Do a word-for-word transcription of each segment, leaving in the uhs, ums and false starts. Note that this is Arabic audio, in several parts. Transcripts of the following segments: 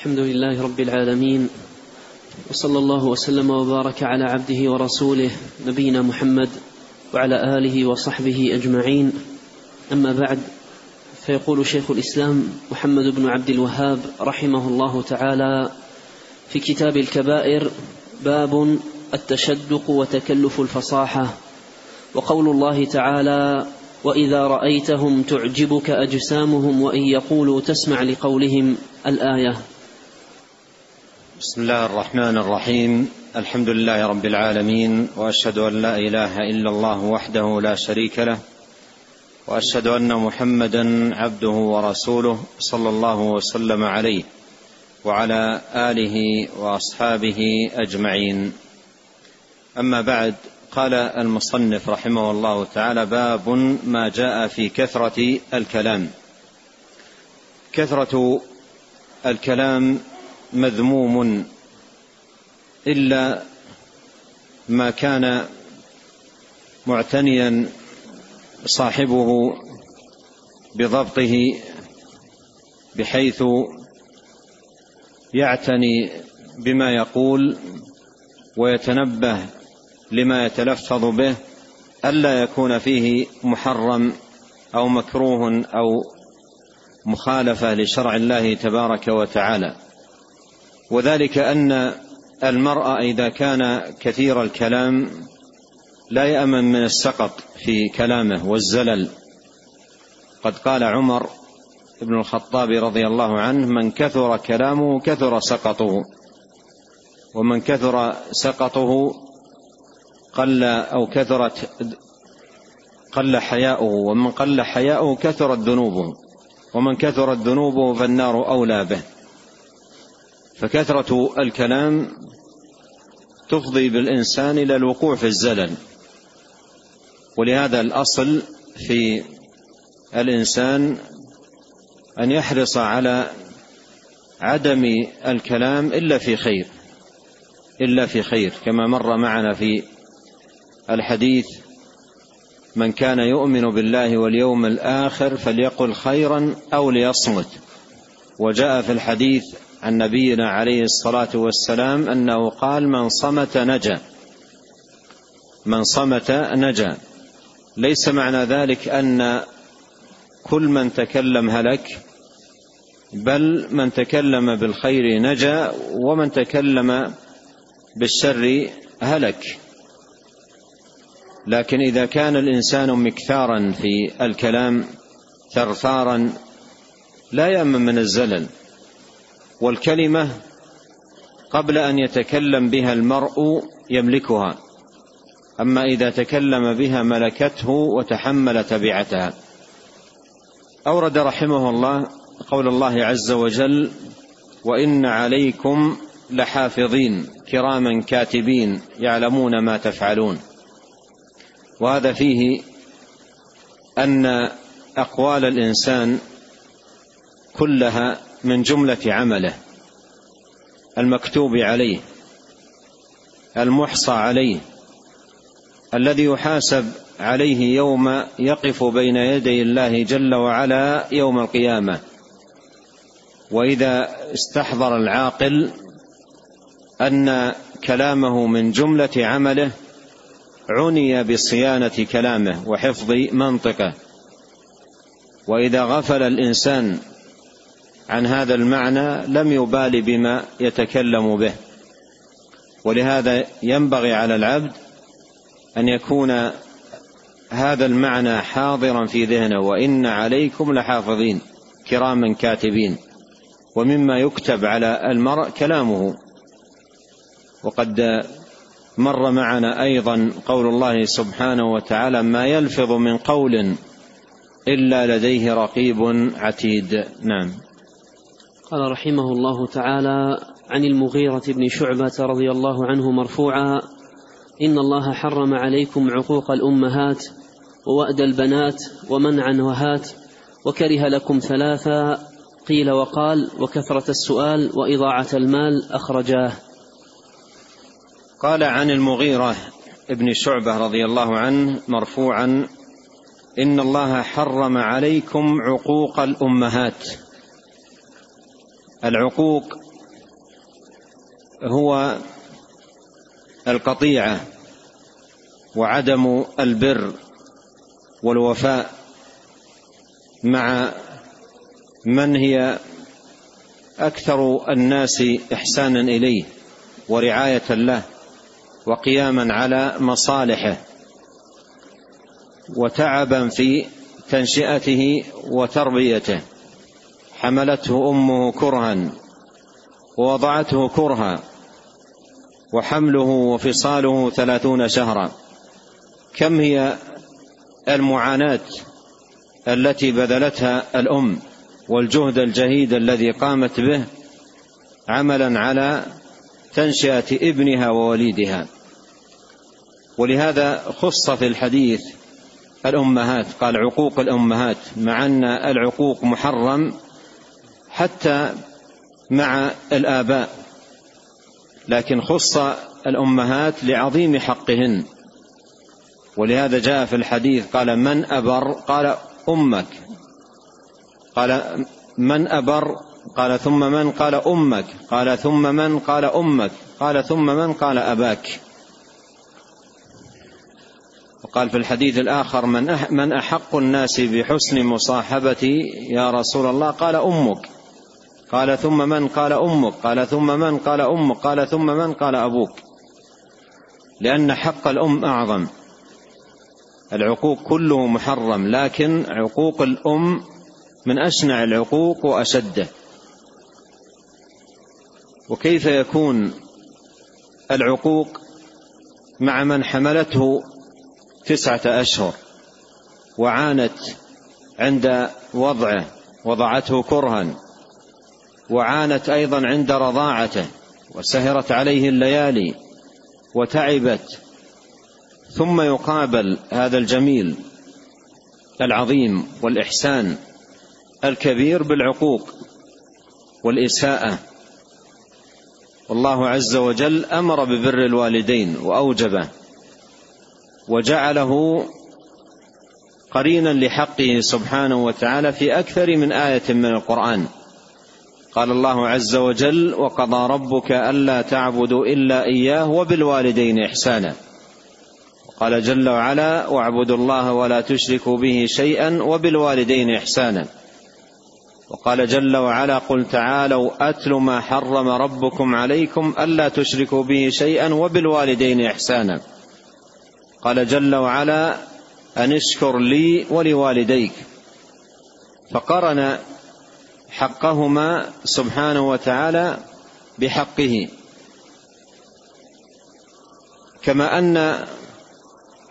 الحمد لله رب العالمين، وصلى الله وسلم وبارك على عبده ورسوله نبينا محمد وعلى آله وصحبه أجمعين. أما بعد، فيقول شيخ الإسلام محمد بن عبد الوهاب رحمه الله تعالى في كتاب الكبائر: باب التشدق وتكلف الفصاحة. وقول الله تعالى: وإذا رأيتهم تعجبك أجسامهم وإن يقولوا تسمع لقولهم، الآية. بسم الله الرحمن الرحيم. الحمد لله رب العالمين، وأشهد أن لا إله إلا الله وحده لا شريك له، وأشهد أن محمدا عبده ورسوله، صلى الله وسلم عليه وعلى آله وأصحابه أجمعين. أما بعد، قال المصنف رحمه الله تعالى: باب ما جاء في كثرة الكلام. كثرة الكلام مذموم إلا ما كان معتنيا صاحبه بضبطه، بحيث يعتني بما يقول ويتنبه لما يتلفظ به، ألا يكون فيه محرم أو مكروه أو مخالفة لشرع الله تبارك وتعالى. وذلك أن المرء إذا كان كثير الكلام لا يأمن من السقط في كلامه والزلل. قد قال عمر بن الخطاب رضي الله عنه: من كثر كلامه كثر سقطه، ومن كثر سقطه قل أو كثرت قل حياؤه، ومن قل حياؤه كثرت ذنوبه، ومن كثرت ذنوبه فالنار أولى به. فكثرة الكلام تفضي بالإنسان إلى الوقوع في الزلل، ولهذا الأصل في الإنسان أن يحرص على عدم الكلام إلا في خير إلا في خير كما مر معنا في الحديث: من كان يؤمن بالله واليوم الآخر فليقل خيرا أو ليصمت. وجاء في الحديث عن نبينا عليه الصلاة والسلام أنه قال: من صمت نجا من صمت نجا ليس معنى ذلك أن كل من تكلم هلك، بل من تكلم بالخير نجا ومن تكلم بالشر هلك. لكن إذا كان الإنسان مكثارا في الكلام ثرثارا لا يأمن من الزلل. والكلمة قبل أن يتكلم بها المرء يملكها، أما إذا تكلم بها ملكته وتحمل تبعتها. أورد رحمه الله قول الله عز وجل: وإن عليكم لحافظين كراما كاتبين يعلمون ما تفعلون. وهذا فيه أن أقوال الإنسان كلها من جملة عمله، المكتوب عليه المحصى عليه الذي يحاسب عليه يوم يقف بين يدي الله جل وعلا يوم القيامة. وإذا استحضر العاقل أن كلامه من جملة عمله عني بصيانة كلامه وحفظ منطقه. وإذا غفل الإنسان عن هذا المعنى لم يبال بما يتكلم به. ولهذا ينبغي على العبد أن يكون هذا المعنى حاضرا في ذهنه: وإن عليكم لحافظين كراما كاتبين. ومما يكتب على المرء كلامه. وقد مر معنا أيضا قول الله سبحانه وتعالى: ما يلفظ من قول إلا لديه رقيب عتيد. نعم. قال رحمه الله تعالى عن المغيرة بن شعبة رضي الله عنه مرفوعا: إن الله حرم عليكم عقوق الأمهات ووأد البنات ومنعا وهات وكره لكم ثلاثا، قيل وقال، وكثرة السؤال وإضاعة المال، أخرجاه. قال عن المغيرة بن شعبة رضي الله عنه مرفوعا: إن الله حرم عليكم عقوق الأمهات. العقوق هو القطيعة وعدم البر والوفاء مع من هي أكثر الناس إحسانا إليه ورعاية له وقياما على مصالحه وتعبا في تنشئته وتربيته. حملته أمه كرها ووضعته كرها، وحمله وفصاله ثلاثون شهرا. كم هي المعاناة التي بذلتها الأم والجهد الجهيد الذي قامت به عملا على تنشئة ابنها ووليدها. ولهذا خص في الحديث الأمهات، قال عقوق الأمهات، مع أن العقوق محرم حتى مع الآباء، لكن خص الأمهات لعظيم حقهن. ولهذا جاء في الحديث قال من أبر؟ قال أمك. قال من أبر؟ قال ثم من؟ قال أمك. قال ثم من؟ قال أمك. قال ثم من؟ قال أباك. وقال في الحديث الآخر من أحق الناس بحسن مصاحبتي يا رسول الله؟ قال أمك. قال ثم من؟ قال أمك. قال ثم من؟ قال أمك. قال ثم من؟ قال أبوك. لأن حق الأم أعظم. العقوق كله محرم، لكن عقوق الأم من أشنع العقوق وأشده. وكيف يكون العقوق مع من حملته تسعة أشهر وعانت عند وضعه، وضعته كرها، وعانت أيضا عند رضاعته، وسهرت عليه الليالي وتعبت، ثم يقابل هذا الجميل العظيم والإحسان الكبير بالعقوق والإساءة. والله عز وجل أمر ببر الوالدين وأوجبه، وجعله قرينا لحقه سبحانه وتعالى في أكثر من آية من القرآن. قال الله عز وجل وقضى ربك ألا تعبدوا إلا إياه وبالوالدين إحسانا. قال جل وعلا واعبدوا الله ولا تشركوا به شيئا وبالوالدين إحسانا. وقال جل وعلا قل تعالوا أتل ما حرم ربكم عليكم ألا تشركوا به شيئا وبالوالدين إحسانا. قال جل وعلا أن اشكر لي ولوالديك. فقرن حقهما سبحانه وتعالى بحقه، كما أن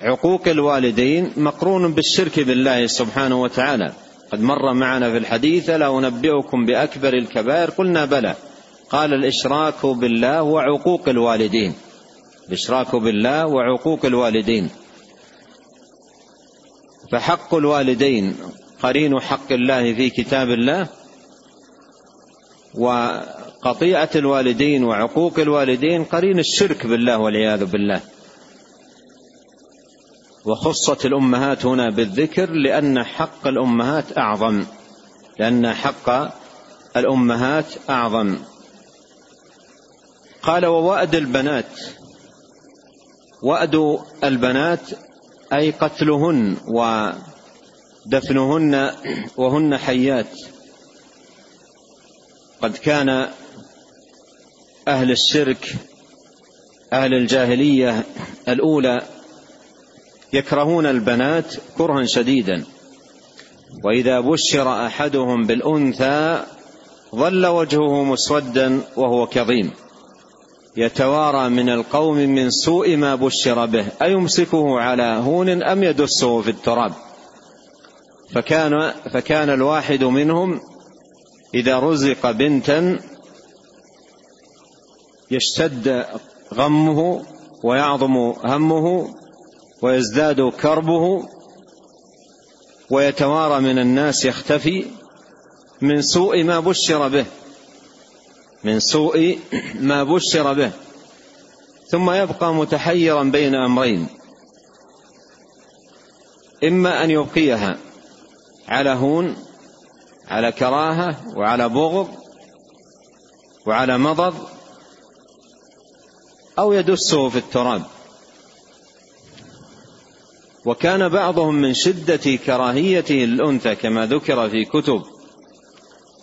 عقوق الوالدين مقرون بالشرك بالله سبحانه وتعالى. قد مر معنا في الحديث لا أنبئكم بأكبر الكبائر؟ قلنا بلى. قال الإشراك بالله وعقوق الوالدين. الإشراك بالله وعقوق الوالدين. فحق الوالدين قرين حق الله في كتاب الله، وقطيعة الوالدين وعقوق الوالدين قرين الشرك بالله والعياذ بالله. وخصت الأمهات هنا بالذكر لأن حق الأمهات أعظم، لأن حق الأمهات أعظم. قال ووأد البنات. وأد البنات أي قتلهن ودفنهن وهن حيات. قد كان أهل الشرك أهل الجاهلية الأولى يكرهون البنات كرها شديدا، وإذا بشر أحدهم بالأنثى ظل وجهه مسودا وهو كظيم يتوارى من القوم من سوء ما بشر به أيمسكه على هون أم يدسه في التراب. فكان, فكان الواحد منهم إذا رزق بنتا يشتد غمه ويعظم همه ويزداد كربه ويتوارى من الناس يختفي من سوء ما بشر به من سوء ما بشر به ثم يبقى متحيرا بين أمرين: إما أن يبقيها على هون، على كراهة وعلى بغض وعلى مضض، أو يدسه في التراب. وكان بعضهم من شدة كراهيته الأنثى كما ذكر في كتب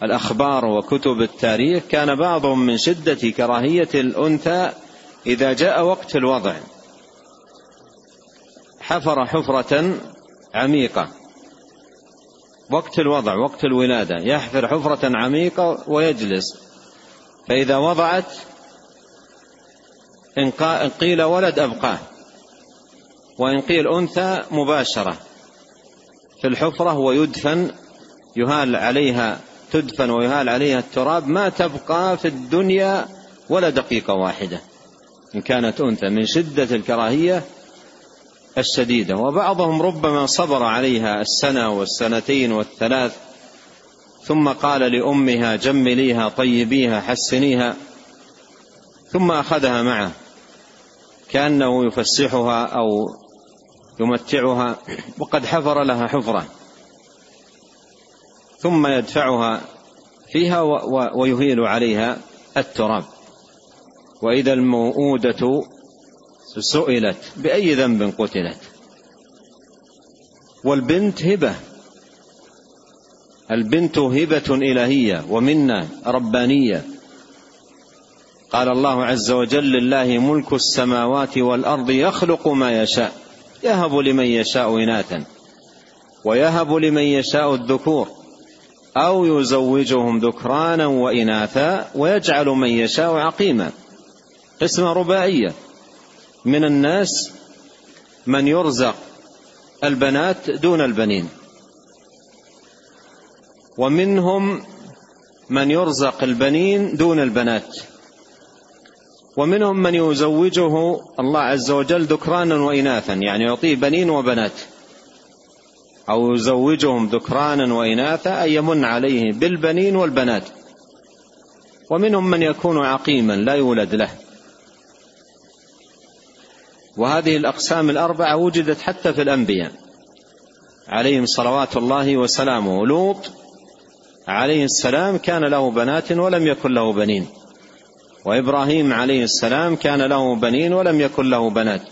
الأخبار وكتب التاريخ، كان بعضهم من شدة كراهية الأنثى إذا جاء وقت الوضع حفر حفرة عميقة، وقت الوضع وقت الولادة يحفر حفرة عميقة ويجلس، فإذا وضعت إن قيل ولد أبقاه وإن قيل أنثى مباشرة في الحفرة ويدفن، يهال عليها تدفن ويهال عليها التراب، ما تبقى في الدنيا ولا دقيقة واحدة إن كانت أنثى من شدة الكراهية الشديدة. وبعضهم ربما صبر عليها السنة والسنتين والثلاث ثم قال لأمها جمليها طيبيها حسنيها، ثم أخذها معه كأنه يفسحها أو يمتعها، وقد حفر لها حفرة ثم يدفعها فيها ويهيل عليها التراب. وإذا الموءودة سئلت بأي ذنب قتلت، والبنت هبة، البنت هبة إلهية ومنة ربانية. قال الله عز وجل: لله ملك السماوات والأرض يخلق ما يشاء يهب لمن يشاء إناثا ويهب لمن يشاء الذكور أو يزوجهم ذكرانا وإناثا ويجعل من يشاء عقيما. قسمة رباعية، من الناس من يرزق البنات دون البنين، ومنهم من يرزق البنين دون البنات، ومنهم من يزوجه الله عز وجل ذكرانا وإناثا، يعني يعطيه بنين وبنات، أو يزوجهم ذكرانا وإناثا أي يمن عليه بالبنين والبنات، ومنهم من يكون عقيما لا يولد له. وهذه الأقسام الأربعة وجدت حتى في الأنبياء عليهم صلوات الله وسلامه. لوط عليه السلام كان له بنات ولم يكن له بنين، وإبراهيم عليه السلام كان له بنين ولم يكن له بنات،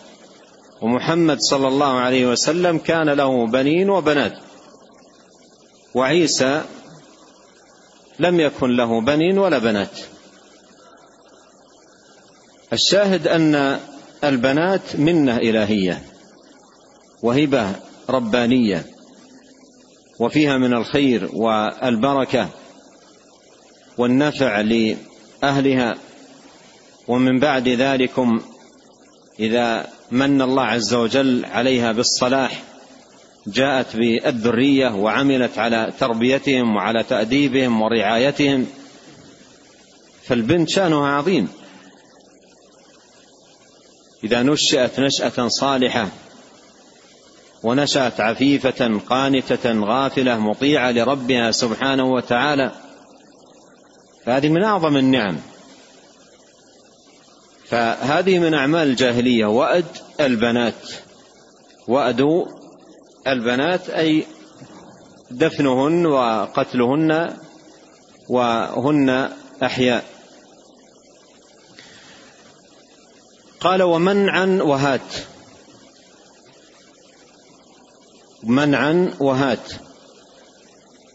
ومحمد صلى الله عليه وسلم كان له بنين وبنات، وعيسى لم يكن له بنين ولا بنات. الشاهد أن البنات منة إلهية وهبة ربانية وفيها من الخير والبركة والنفع لأهلها. ومن بعد ذلكم إذا من الله عز وجل عليها بالصلاح جاءت بالذرية وعملت على تربيتهم وعلى تأديبهم ورعايتهم، فالبنت شأنها عظيم إذا نشأت نشأة صالحة ونشأت عفيفة قانتة غافلة مطيعة لربها سبحانه وتعالى، فهذه من أعظم النعم. فهذه من أعمال الجاهلية وأد البنات، وأدوا البنات أي دفنهن وقتلهن وهن أحياء. قال: ومنعا وهات، منعا وهات،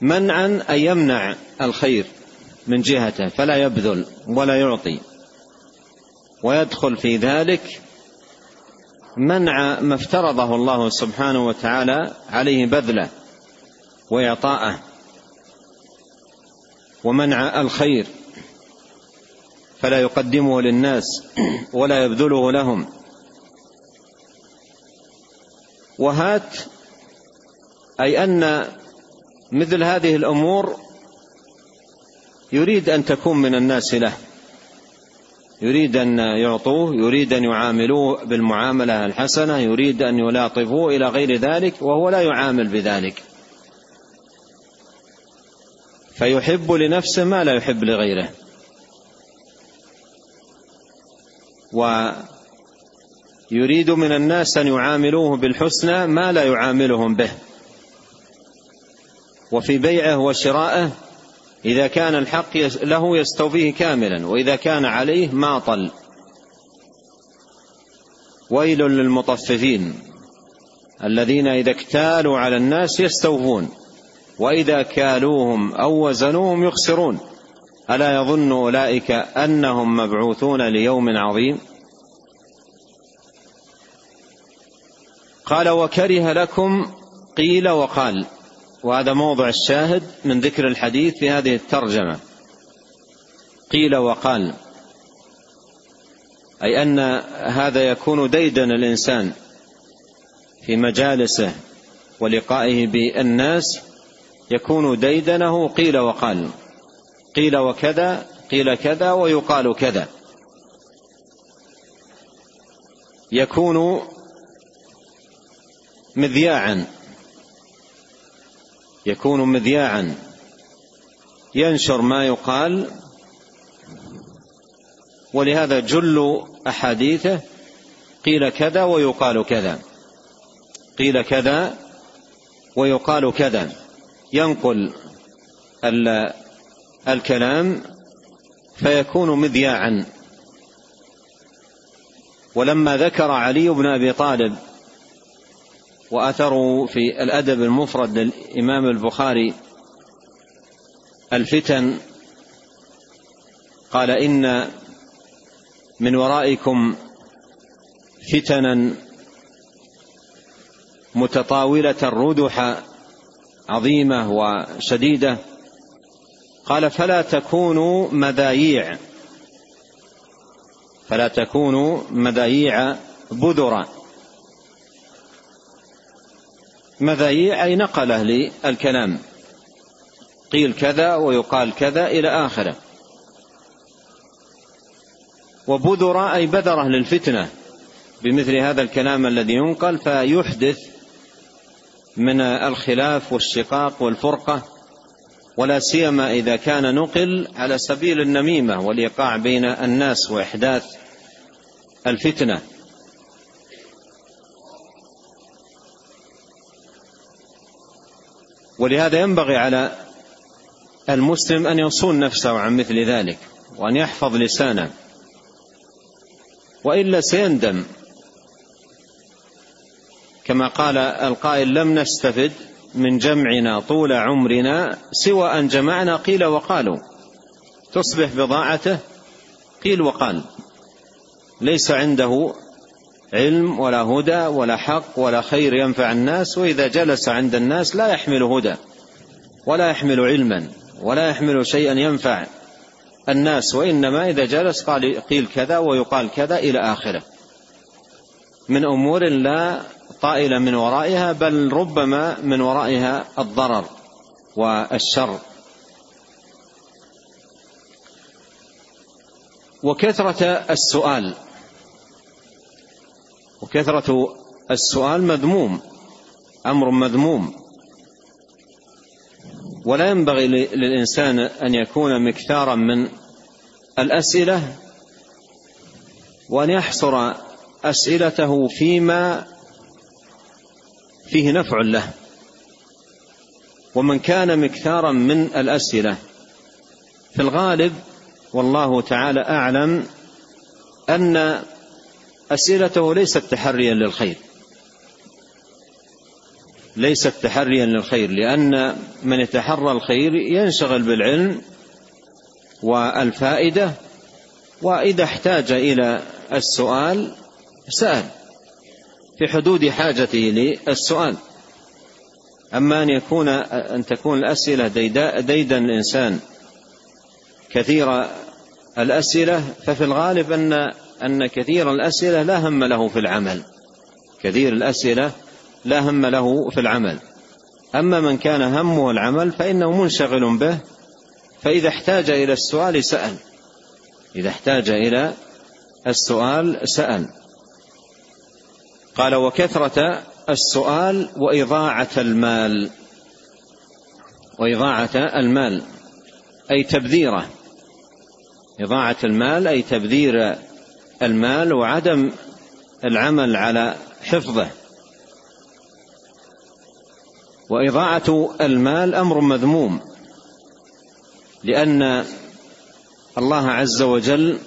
منعا أي يمنع الخير من جهته فلا يبذل ولا يعطي، ويدخل في ذلك منع ما افترضه الله سبحانه وتعالى عليه بذله وإعطاءه ومنع الخير، فلا يقدمه للناس ولا يبذله لهم. وهات أي أن مثل هذه الأمور يريد أن تكون من الناس له، يريد أن يعطوه، يريد أن يعاملوه بالمعاملة الحسنة، يريد أن يلاطفوه إلى غير ذلك، وهو لا يعامل بذلك، فيحب لنفسه ما لا يحب لغيره. ويريد من الناس أن يعاملوه بالحسنى ما لا يعاملهم به. وفي بيعه وشرائه إذا كان الحق له يستوفيه كاملا، وإذا كان عليه ماطل، ويل للمطففين الذين إذا اكتالوا على الناس يستوفون وإذا كالوهم أو وزنوهم يخسرون ألا يظن أولئك أنهم مبعوثون ليوم عظيم. قال وكره لكم قيل وقال، وهذا موضع الشاهد من ذكر الحديث في هذه الترجمة. قيل وقال أي أن هذا يكون ديدا الإنسان في مجالسه ولقائه بالناس، يكون ديدنه قيل وقال، قيل وكذا قيل كذا ويقال كذا، يكون مذياعا يكون مذياعا ينشر ما يقال، ولهذا جل أحاديثه قيل كذا ويقال كذا، قيل كذا ويقال كذا، ينقل الكلام فيكون مذياعا. ولما ذكر علي بن أبي طالب وأثره في الأدب المفرد للإمام البخاري الفتن، قال إن من ورائكم فتنا متطاولة الردح عظيمة وشديدة، قال فلا تكونوا مذايع فلا تكونوا مذايع بذرة. مذايع أي نقله للكلام، قيل كذا ويقال كذا إلى آخره. وبذرة أي بذرة للفتنة بمثل هذا الكلام الذي ينقل فيحدث من الخلاف والشقاق والفرقة، ولا سيما إذا كان نقل على سبيل النميمة والإيقاع بين الناس وإحداث الفتنة. ولهذا ينبغي على المسلم أن يصون نفسه عن مثل ذلك وأن يحفظ لسانه، وإلا سيندم، كما قال القائل لم نستفد من جمعنا طول عمرنا سوى أن جمعنا قيل وقالوا، تصبح بضاعته قيل وقال، ليس عنده علم ولا هدى ولا حق ولا خير ينفع الناس، وإذا جلس عند الناس لا يحمل هدى ولا يحمل علما ولا يحمل شيئا ينفع الناس، وإنما إذا جلس قال قيل كذا ويقال كذا إلى آخره من أمور لا طائل من ورائها، بل ربما من ورائها الضرر والشر. وكثرة السؤال وكثرة السؤال مذموم، أمر مذموم، ولا ينبغي للإنسان أن يكون مكثارا من الأسئلة وأن يحصر أسئلته فيما فيه نفع له. ومن كان مكثارا من الأسئلة في الغالب والله تعالى أعلم أن أسئلته ليست تحريا للخير، ليست تحريا للخير، لأن من يتحرى الخير ينشغل بالعلم والفائدة، وإذا احتاج إلى السؤال سأل في حدود حاجته للسؤال. أما أن يكون أن تكون الأسئلة ديدا, ديدا الإنسان كثير الأسئلة، ففي الغالب أن أن كثير الأسئلة لا هم له في العمل، كثير الأسئلة لا هم له في العمل. أما من كان همه العمل فإنه منشغل به، فإذا احتاج إلى السؤال سأل، إذا احتاج إلى السؤال سأل. قال وكثرة السؤال وإضاعة المال، وإضاعة المال أي تبذيره، إضاعة المال أي تبذير المال وعدم العمل على حفظه. وإضاعة المال أمر مذموم، لأن الله عز وجل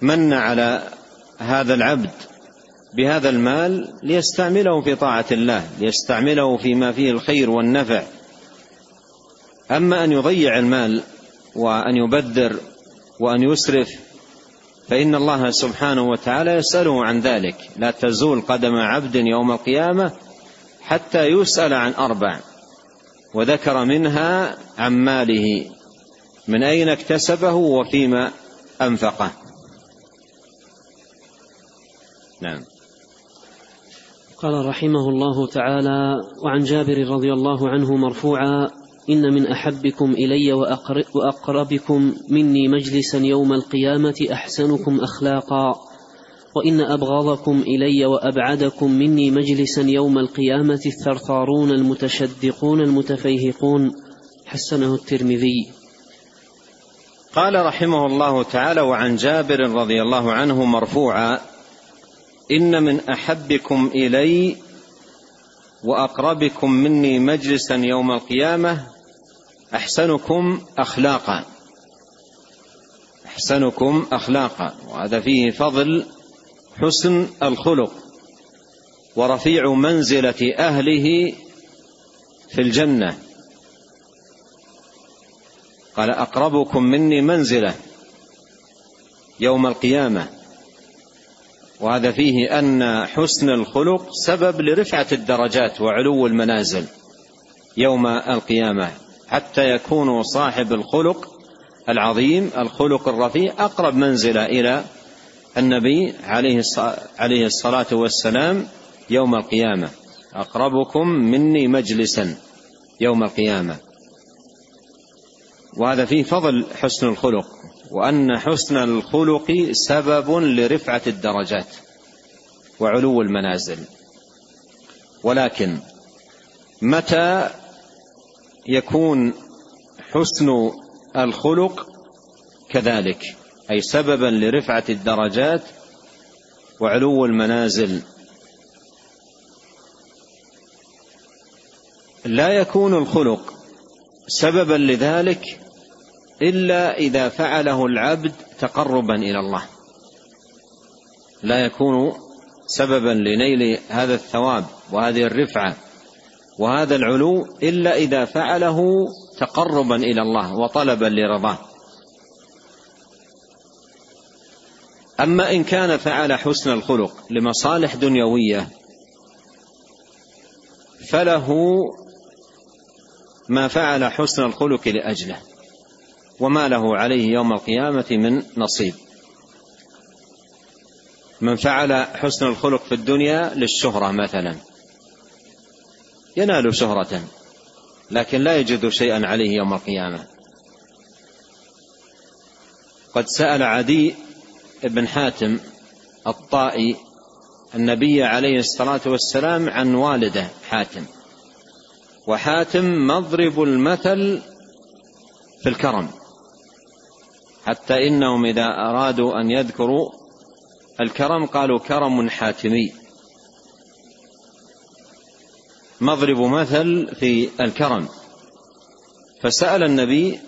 من على هذا العبد بهذا المال ليستعمله في طاعة الله، ليستعمله فيما فيه الخير والنفع. أما أن يضيع المال وأن يبذر وأن يسرف فإن الله سبحانه وتعالى يسأله عن ذلك. لا تزول قدم عبد يوم القيامة حتى يسأل عن أربع، وذكر منها عن ماله، من أين اكتسبه وفيما أنفقه. نعم. قال رحمه الله تعالى: وعن جابر رضي الله عنه مرفوعا: إن من أحبكم إلي وأقربكم مني مجلسا يوم القيامة أحسنكم أخلاقا، وإن أبغضكم إلي وأبعدكم مني مجلسا يوم القيامة الثرثارون المتشدقون المتفيهقون. حسنه الترمذي. قال رحمه الله تعالى: وعن جابر رضي الله عنه مرفوعا: إن من أحبكم إلي وأقربكم مني مجلسا يوم القيامة أحسنكم أخلاقا. أحسنكم أخلاقا، وهذا فيه فضل حسن الخلق ورفيع منزلة أهله في الجنة. قال: أقربكم مني منزلة يوم القيامة، وهذا فيه أن حسن الخلق سبب لرفعة الدرجات وعلو المنازل يوم القيامة، حتى يكون صاحب الخلق العظيم الخلق الرفيع أقرب منزلة إلى النبي عليه الصلاة والسلام يوم القيامة. أقربكم مني مجلسا يوم القيامة، وهذا فيه فضل حسن الخلق، وأن حسن الخلق سبب لرفعة الدرجات وعلو المنازل. ولكن متى يكون حسن الخلق كذلك، أي سببا لرفعة الدرجات وعلو المنازل؟ لا يكون الخلق سببا لذلك إلا إذا فعله العبد تقربا إلى الله، لا يكون سببا لنيل هذا الثواب وهذه الرفعة وهذا العلو إلا إذا فعله تقربا إلى الله وطلبا لرضاه. أما إن كان فعل حسن الخلق لمصالح دنيوية فله ما فعل حسن الخلق لأجله، وما له عليه يوم القيامة من نصيب. من فعل حسن الخلق في الدنيا للشهرة مثلا ينال شهرة، لكن لا يجد شيئا عليه يوم القيامة. قد سأل عدي بن حاتم الطائي النبي عليه الصلاة والسلام عن والده حاتم، وحاتم مضرب المثل في الكرم، حتى إنهم إذا أرادوا أن يذكروا الكرم قالوا كرم حاتمي، مضرب مثل في الكرم. فسأل النبي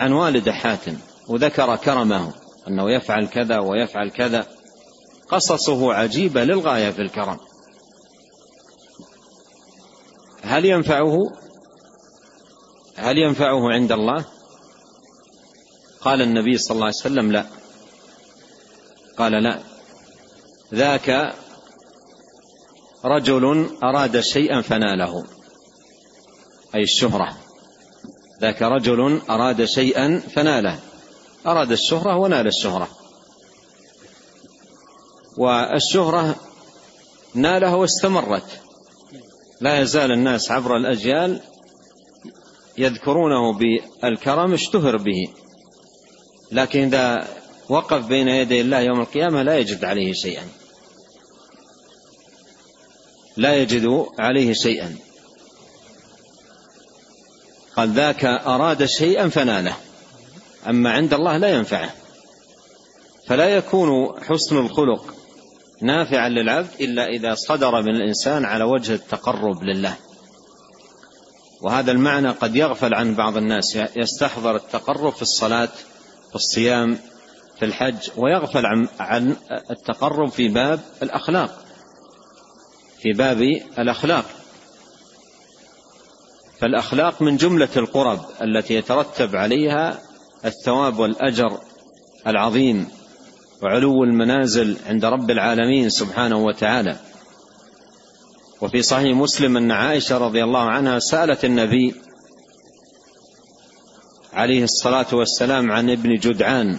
عن والد حاتم وذكر كرمه، أنه يفعل كذا ويفعل كذا، قصصه عجيبة للغاية في الكرم. هل ينفعه هل ينفعه عند الله؟ قال النبي صلى الله عليه وسلم: لا. قال: لا، ذاك رجل أراد شيئا فناله، أي الشهرة. ذاك رجل أراد شيئا فناله، أراد الشهرة ونال الشهرة، والشهرة نالها واستمرت، لا يزال الناس عبر الأجيال يذكرونه بالكرم، اشتهر به. لكن إذا وقف بين يدي الله يوم القيامة لا يجد عليه شيئا لا يجد عليه شيئا قال: ذاك أراد شيئا فناله، أما عند الله لا ينفعه. فلا يكون حسن الخلق نافعا للعبد إلا إذا صدر من الإنسان على وجه التقرب لله، وهذا المعنى قد يغفل عن بعض الناس، يستحضر التقرب في الصلاة، في الصيام، في الحج ويغفل عن, عن التقرب في باب الأخلاق في باب الأخلاق. فالأخلاق من جملة القرب التي يترتب عليها الثواب والأجر العظيم وعلو المنازل عند رب العالمين سبحانه وتعالى. وفي صحيح مسلم أن عائشة رضي الله عنها سألت النبي عليه الصلاة والسلام عن ابن جدعان،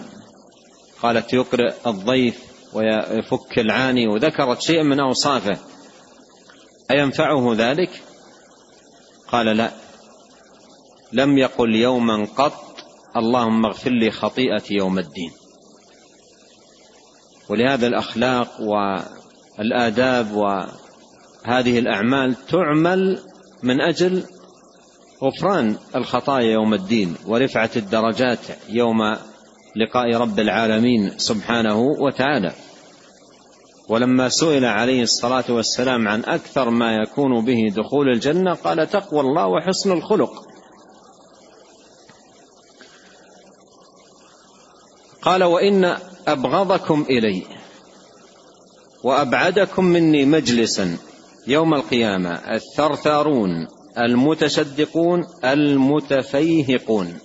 قالت يقرئ الضيف ويفك العاني، وذكرت شيئا من أوصافه، أينفعه ذلك؟ قال لا، لم يقل يوما قط اللهم اغفر لي خطيئتي يوم الدين. ولهذا الأخلاق والآداب وهذه الأعمال تعمل من أجل غفران الخطايا يوم الدين ورفعة الدرجات يوم لقاء رب العالمين سبحانه وتعالى. ولما سئل عليه الصلاة والسلام عن أكثر ما يكون به دخول الجنة قال تقوى الله وحسن الخلق. قال وإن أبغضكم إلي وأبعدكم مني مجلسا يوم القيامة الثرثارون المتشدقون المتفيهقون.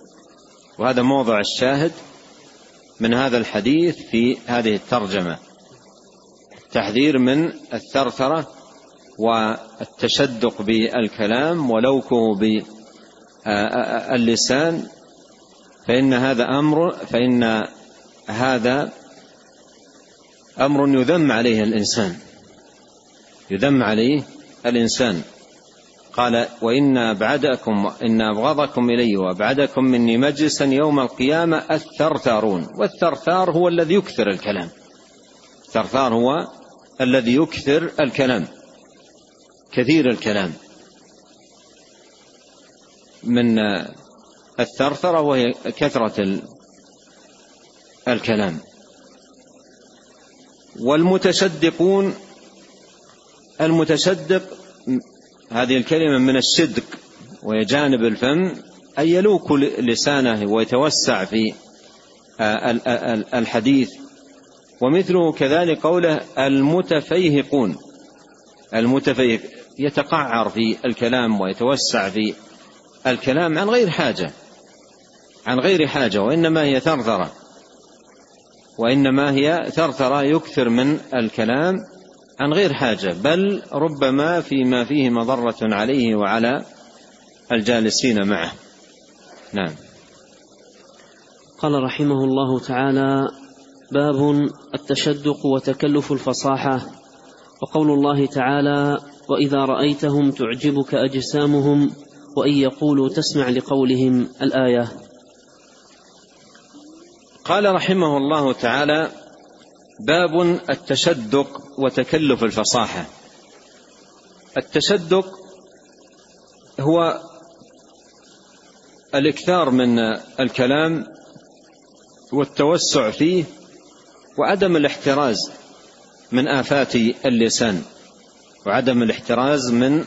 وهذا موضع الشاهد من هذا الحديث في هذه الترجمة، تحذير من الثرثرة والتشدق بالكلام ولوكه باللسان، فإن هذا أمر فإن هذا أمر يذم عليه الإنسان يذم عليه الإنسان. قال وإن أبعدكم إن أبغضكم إلي وأبعدكم مني مجلسا يوم القيامة الثرثارون. والثرثار هو الذي يكثر الكلام، الثرثار هو الذي يكثر الكلام، كثير الكلام، من الثرثرة وهي كثرة الكلام. والمتشدقون، المتشدق هذه الكلمة من الشدق ويجانب الفم، أي يلوك لسانه ويتوسع في الحديث. ومثله كذلك قوله المتفيهقون، المتفيهق يتقعر في الكلام ويتوسع في الكلام عن غير حاجة عن غير حاجة وإنما هي ثرثرة وإنما هي ثرثرة يكثر من الكلام عن غير حاجة، بل ربما فيما فيه مضرة عليه وعلى الجالسين معه. نعم. قال رحمه الله تعالى: باب التشدق وتكلف الفصاحة. وقول الله تعالى: وإذا رأيتهم تعجبك أجسامهم وإن يقولوا تسمع لقولهم، الآية. قال رحمه الله تعالى: باب التشدق وتكلف الفصاحة. التشدق هو الإكثار من الكلام والتوسع فيه وعدم الاحتراز من آفات اللسان وعدم الاحتراز من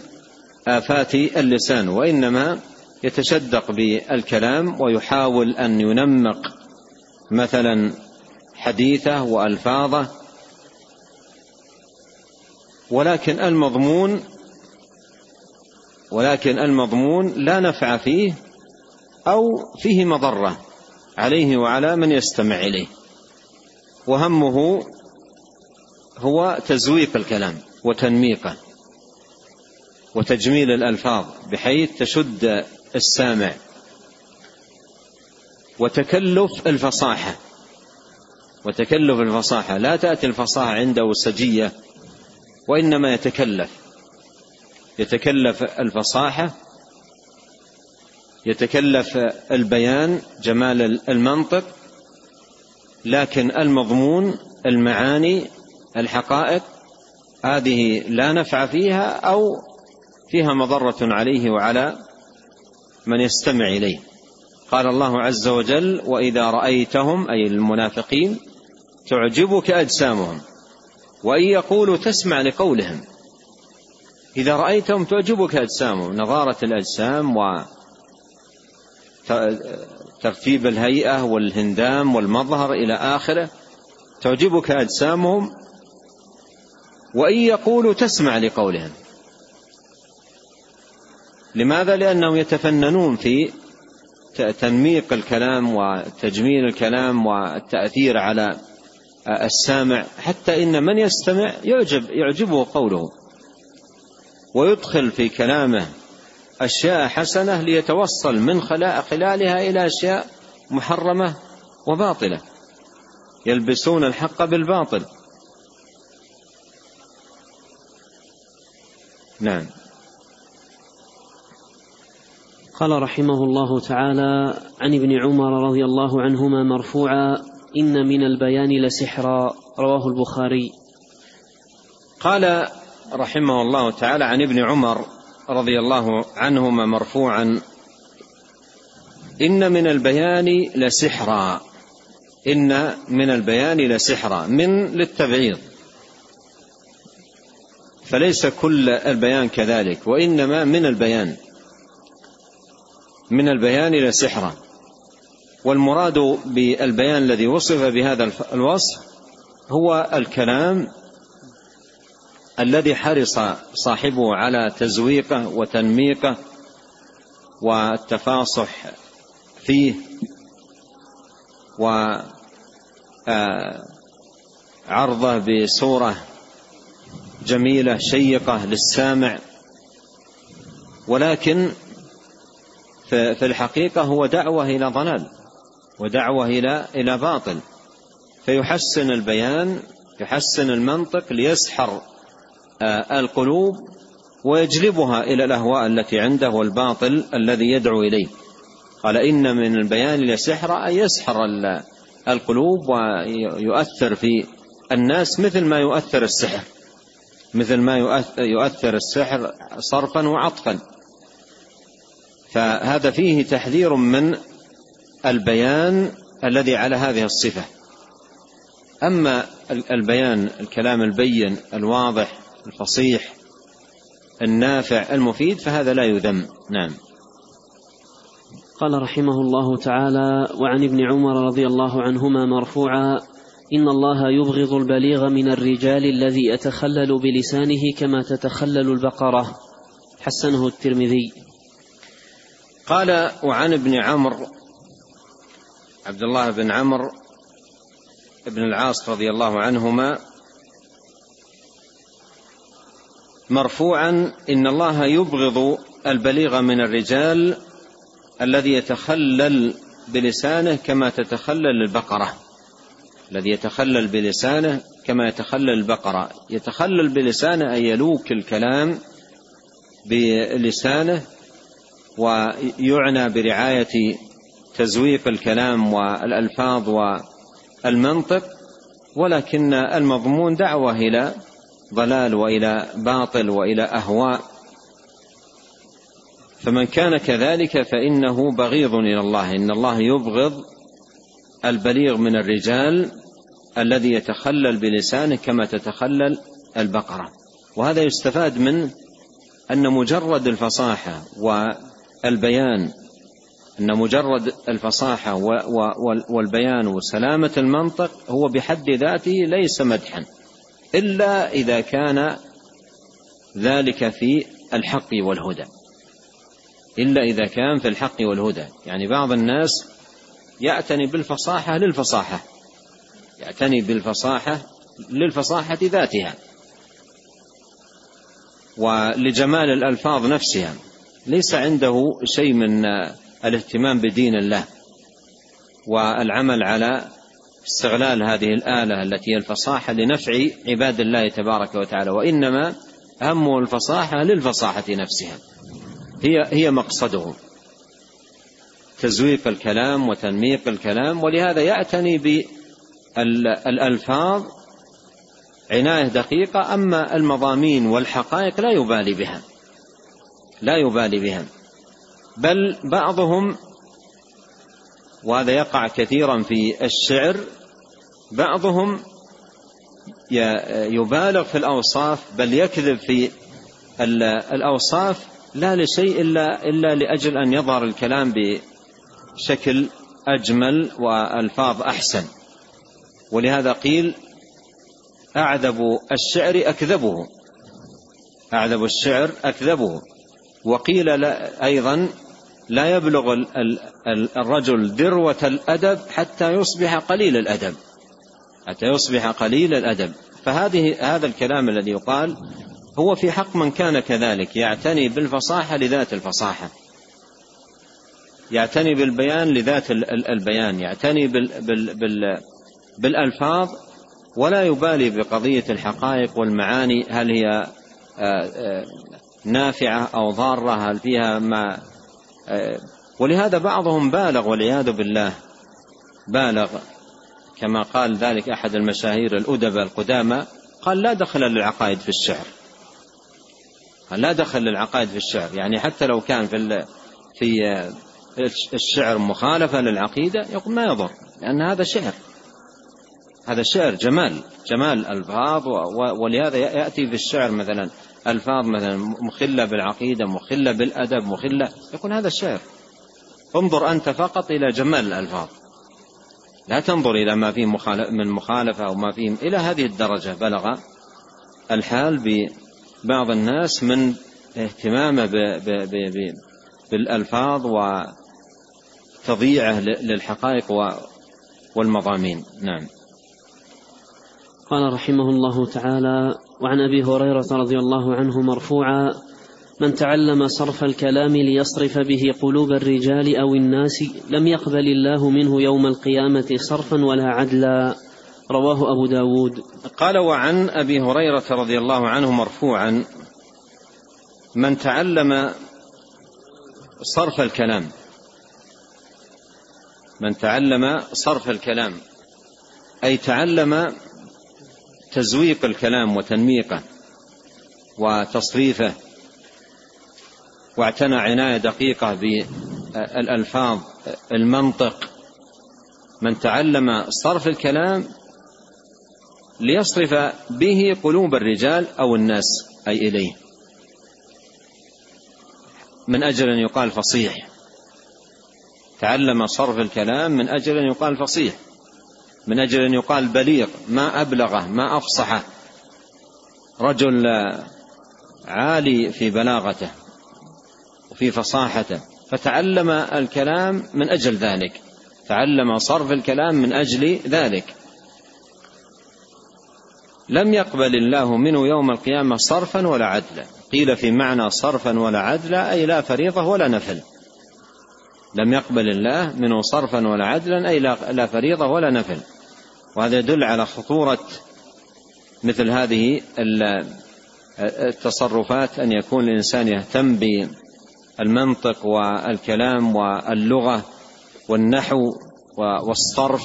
آفات اللسان وإنما يتشدق بالكلام ويحاول أن ينمق مثلا حديثه وألفاظه، ولكن المضمون ولكن المضمون لا نفع فيه أو فيه مضرة عليه وعلى من يستمع إليه، وهمه هو تزويق الكلام وتنميقه وتجميل الألفاظ بحيث تشد السامع. وتكلف الفصاحة وتكلف الفصاحة لا تأتي الفصاحة عنده سجية، وإنما يتكلف يتكلف الفصاحة، يتكلف البيان جمال المنطق، لكن المضمون المعاني الحقائق هذه لا نفع فيها أو فيها مضرة عليه وعلى من يستمع إليه. قال الله عز وجل: وإذا رأيتهم، أي المنافقين، تعجبك أجسامهم وإن يقولوا تسمع لقولهم. إذا رأيتهم تعجبك أجسامهم، نظارة الأجسام ترتيب الهيئة والهندام والمظهر إلى آخره، تعجبك أجسامهم، وإن يقولوا تسمع لقولهم. لماذا؟ لأنهم يتفننون في تنميق الكلام وتجميل الكلام والتأثير على السامع، حتى إن من يستمع يعجب يعجبه قوله ويدخل في كلامه أشياء حسنة ليتوصل من خلالها إلى أشياء محرمة وباطلة. يلبسون الحق بالباطل. نعم. قال رحمه الله تعالى: عن ابن عمر رضي الله عنهما مرفوعا: إن من البيان لسحرا، رواه البخاري. قال رحمه الله تعالى: عن ابن عمر رضي الله عنهما مرفوعا: إن من البيان لسحرا. إن من البيان لسحرا، من للتبعيض، فليس كل البيان كذلك، وإنما من البيان، من البيان لسحرا. والمراد بالبيان الذي وصف بهذا الوصف هو الكلام الذي حرص صاحبه على تزويقه وتنميقه والتفاصح فيه وعرضه بصورة جميلة شيقة للسامع، ولكن في الحقيقة هو دعوة إلى ضلال ودعوة إلى باطل. فيحسن البيان، يحسن المنطق ليسحر القلوب ويجلبها إلى الأهواء التي عنده والباطل الذي يدعو إليه. قال: إن من البيان لسحرا، أن يسحر القلوب ويؤثر في الناس مثل ما يؤثر السحر، مثل ما يؤثر السحر صرفا وعطفا. فهذا فيه تحذير من البيان الذي على هذه الصفة. أما البيان، الكلام البين الواضح الفصيح النافع المفيد، فهذا لا يذم. نعم. قال رحمه الله تعالى: وعن ابن عمر رضي الله عنهما مرفوعا: إن الله يبغض البليغ من الرجال الذي يتخلل بلسانه كما تتخلل البقرة، حسنه الترمذي. قال: وعن ابن عمرو، عبد الله بن عمرو بن العاص رضي الله عنهما مرفوعا: إن الله يبغض البليغ من الرجال الذي يتخلل بلسانه كما تتخلل البقرة. الذي يتخلل بلسانه كما يتخلل البقرة، يتخلل بلسانه أي يلوك الكلام بلسانه ويعنى برعاية تزويق الكلام والألفاظ والمنطق، ولكن المضمون دعوة إلى ضلال وإلى باطل وإلى أهواء. فمن كان كذلك فإنه بغيض إلى الله. إن الله يبغض البليغ من الرجال الذي يتخلل بلسانه كما تتخلل البقرة. وهذا يستفاد من أن مجرد الفصاحة والبيان، أن مجرد الفصاحة والبيان وسلامة المنطق هو بحد ذاته ليس مدحا، إلا إذا كان ذلك في الحق والهدى، إلا إذا كان في الحق والهدى. يعني بعض الناس يعتني بالفصاحة للفصاحة، يعتني بالفصاحة للفصاحة ذاتها ولجمال الألفاظ نفسها، ليس عنده شيء من الاهتمام بدين الله والعمل على استغلال هذه الآلة التي هي الفصاحة لنفع عباد الله تبارك وتعالى، وإنما همه الفصاحة للفصاحة نفسها، هي هي مقصده تزويق الكلام وتنميق الكلام. ولهذا يعتني بالألفاظ عناية دقيقة، أما المضامين والحقائق لا يبالي بها، لا يبالي بها. بل بعضهم، وهذا يقع كثيرا في الشعر، بعضهم يبالغ في الأوصاف، بل يكذب في الأوصاف لا لشيء إلا, إلا لأجل أن يظهر الكلام بشكل أجمل وألفاظ أحسن، ولهذا قيل أعذب الشعر أكذبه، أعذب الشعر أكذبه. وقيل لا أيضا لا يبلغ الرجل ذروة الأدب حتى يصبح قليل الأدب، حتى يصبح قليل الأدب. فهذه هذا الكلام الذي يقال هو في حق من كان كذلك، يعتني بالفصاحة لذات الفصاحة، يعتني بالبيان لذات البيان، يعتني بال بال بال بالألفاظ ولا يبالي بقضية الحقائق والمعاني، هل هي نافعة أو ضارة، هل فيها ما. ولهذا بعضهم بالغ والعياذ بالله، بالغ كما قال ذلك أحد المشاهير الأدباء القدامى، قال لا دخل للعقائد في الشعر، قال لا دخل للعقائد في الشعر، يعني حتى لو كان في في الشعر مخالفة للعقيدة يقول ما يضر، لأن هذا شعر، هذا شعر جمال، جمال ألفاظ. ولهذا يأتي في الشعر مثلا ألفاظ مثلا مخلة بالعقيدة، مخلة بالأدب، مخلة، يقول هذا الشعر. انظر أنت فقط إلى جمال الألفاظ، لا تنظر إلى ما فيه من مخالفة أو ما فيه، إلى هذه الدرجة بلغ الحال ببعض الناس من اهتمامه بالألفاظ وتضييعه للحقائق والمضامين. نعم. قال رحمه الله تعالى: وعن أبي هريرة رضي الله عنه مرفوعا: من تعلم صرف الكلام ليصرف به قلوب الرجال أو الناس لم يقبل الله منه يوم القيامة صرفا ولا عدلا. رواه أبو داود. قال: وعن أبي هريرة رضي الله عنه مرفوعا: من تعلم صرف الكلام، من تعلم صرف الكلام، أي تعلم تزويق الكلام وتنميقه وتصريفه، واعتنى عناية دقيقة بالألفاظ المنطق. من تعلم صرف الكلام ليصرف به قلوب الرجال أو الناس، أي إليه، من أجل أن يقال فصيح. تعلم صرف الكلام من أجل أن يقال فصيح، من أجل أن يقال بليغ، ما أبلغه، ما أفصحه، رجل عالي في بلاغته وفي فصاحته، فتعلم الكلام من أجل ذلك، تعلم صرف الكلام من أجل ذلك. لم يقبل الله منه يوم القيامة صرفا ولا عدلا. قيل في معنى صرفا ولا عدلا أي لا فريضة ولا نفل، لم يقبل الله منه صرفا ولا عدلا أي لا فريضة ولا نفل. وهذا يدل على خطورة مثل هذه التصرفات، أن يكون الإنسان يهتم بالمنطق والكلام واللغة والنحو والصرف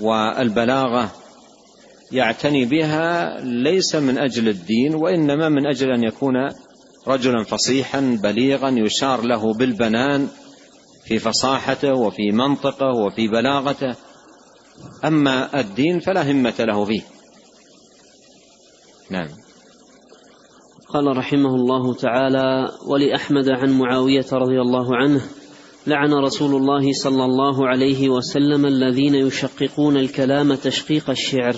والبلاغة، يعتني بها ليس من أجل الدين، وإنما من أجل أن يكون رجلا فصيحا بليغا يشار له بالبنان في فصاحته وفي منطقه وفي بلاغته. أما الدين فلا همة له فيه. نعم. قال رحمه الله تعالى: ولأحمد عن معاوية رضي الله عنه: لعن رسول الله صلى الله عليه وسلم الذين يشققون الكلام تشقيق الشعر.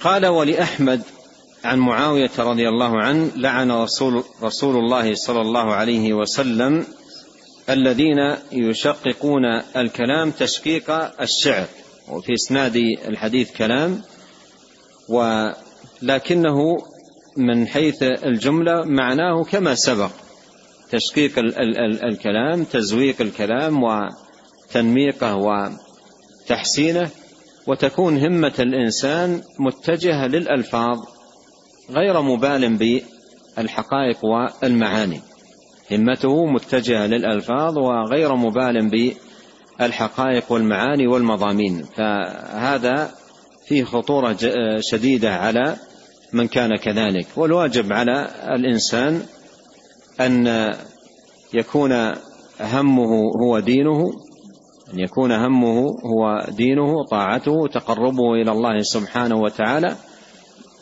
قال: ولأحمد عن معاوية رضي الله عنه: لعن رسول, رسول الله صلى الله عليه وسلم الذين يشققون الكلام تشقيق الشعر. وفي إسناد الحديث كلام، ولكنه من حيث الجملة معناه كما سبق، تشقيق ال ال ال الكلام، تزويق الكلام وتنميقه وتحسينه. وتكون همة الإنسان متجهة للألفاظ غير مبال بالحقائق والمعاني، همته متجهة للألفاظ وغير مبال بالحقائق والمعاني والمضامين. فهذا فيه خطورة شديدة على من كان كذلك. والواجب على الإنسان أن يكون همه هو دينه، أن يكون همه هو دينه، طاعته، تقربه إلى الله سبحانه وتعالى،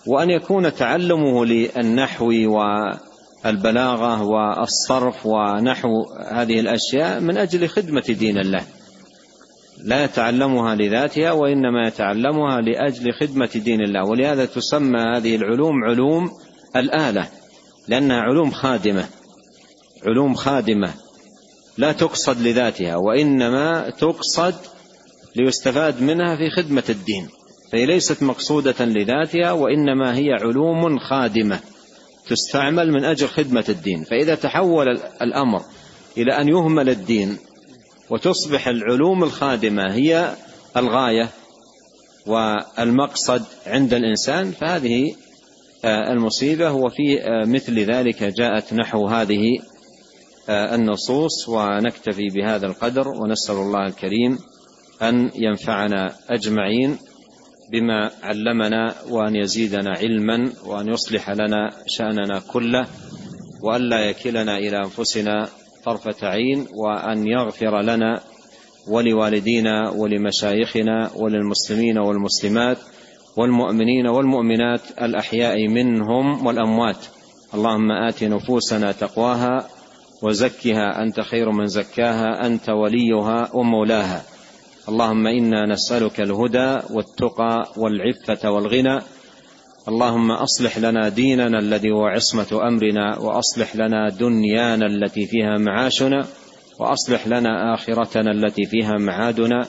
وأن يكون تعلمه للنحو البلاغة والصرف ونحو هذه الأشياء من أجل خدمة دين الله، لا يتعلمها لذاتها وإنما يتعلمها لأجل خدمة دين الله. ولهذا تسمى هذه العلوم علوم الآلة، لأنها علوم خادمة، علوم خادمة لا تقصد لذاتها وإنما تقصد ليستفاد منها في خدمة الدين، فهي ليست مقصودة لذاتها وإنما هي علوم خادمة تستعمل من أجل خدمة الدين. فإذا تحول الأمر إلى أن يهمل الدين وتصبح العلوم الخادمة هي الغاية والمقصد عند الإنسان، فهذه المصيبة. وفي مثل ذلك جاءت نحو هذه النصوص، ونكتفي بهذا القدر، ونسأل الله الكريم أن ينفعنا أجمعين بما علمنا، وأن يزيدنا علما، وأن يصلح لنا شأننا كله، وأن لا يكلنا إلى أنفسنا طرفة عين، وأن يغفر لنا ولوالدينا ولمشايخنا وللمسلمين والمسلمات والمؤمنين والمؤمنات الأحياء منهم والأموات. اللهم آت نفوسنا تقواها وزكها أنت خير من زكاها، أنت وليها ومولاها. اللهم إنا نسألك الهدى والتقى والعفة والغنى. اللهم أصلح لنا ديننا الذي هو عصمة أمرنا، وأصلح لنا دنيانا التي فيها معاشنا، وأصلح لنا آخرتنا التي فيها معادنا،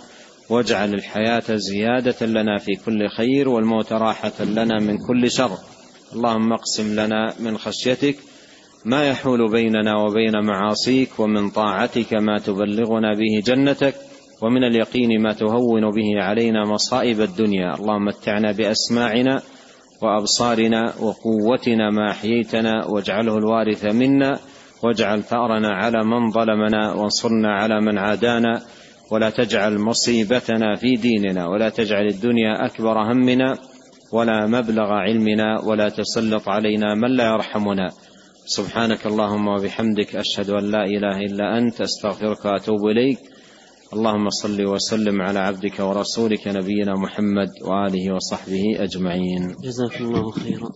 واجعل الحياة زيادة لنا في كل خير، والموت راحة لنا من كل شر. اللهم اقسم لنا من خشيتك ما يحول بيننا وبين معاصيك، ومن طاعتك ما تبلغنا به جنتك، ومن اليقين ما تهون به علينا مصائب الدنيا. اللهم متعنا بأسماعنا وأبصارنا وقوتنا ما أحييتنا، واجعله الوارث منا، واجعل ثأرنا على من ظلمنا، وانصرنا على من عادانا، ولا تجعل مصيبتنا في ديننا، ولا تجعل الدنيا أكبر همنا ولا مبلغ علمنا، ولا تسلط علينا من لا يرحمنا. سبحانك اللهم وبحمدك، أشهد أن لا إله إلا أنت، أستغفرك وأتوب إليك. اللهم صل وسلم على عبدك ورسولك نبينا محمد وآله وصحبه أجمعين. جزاك الله خيرا.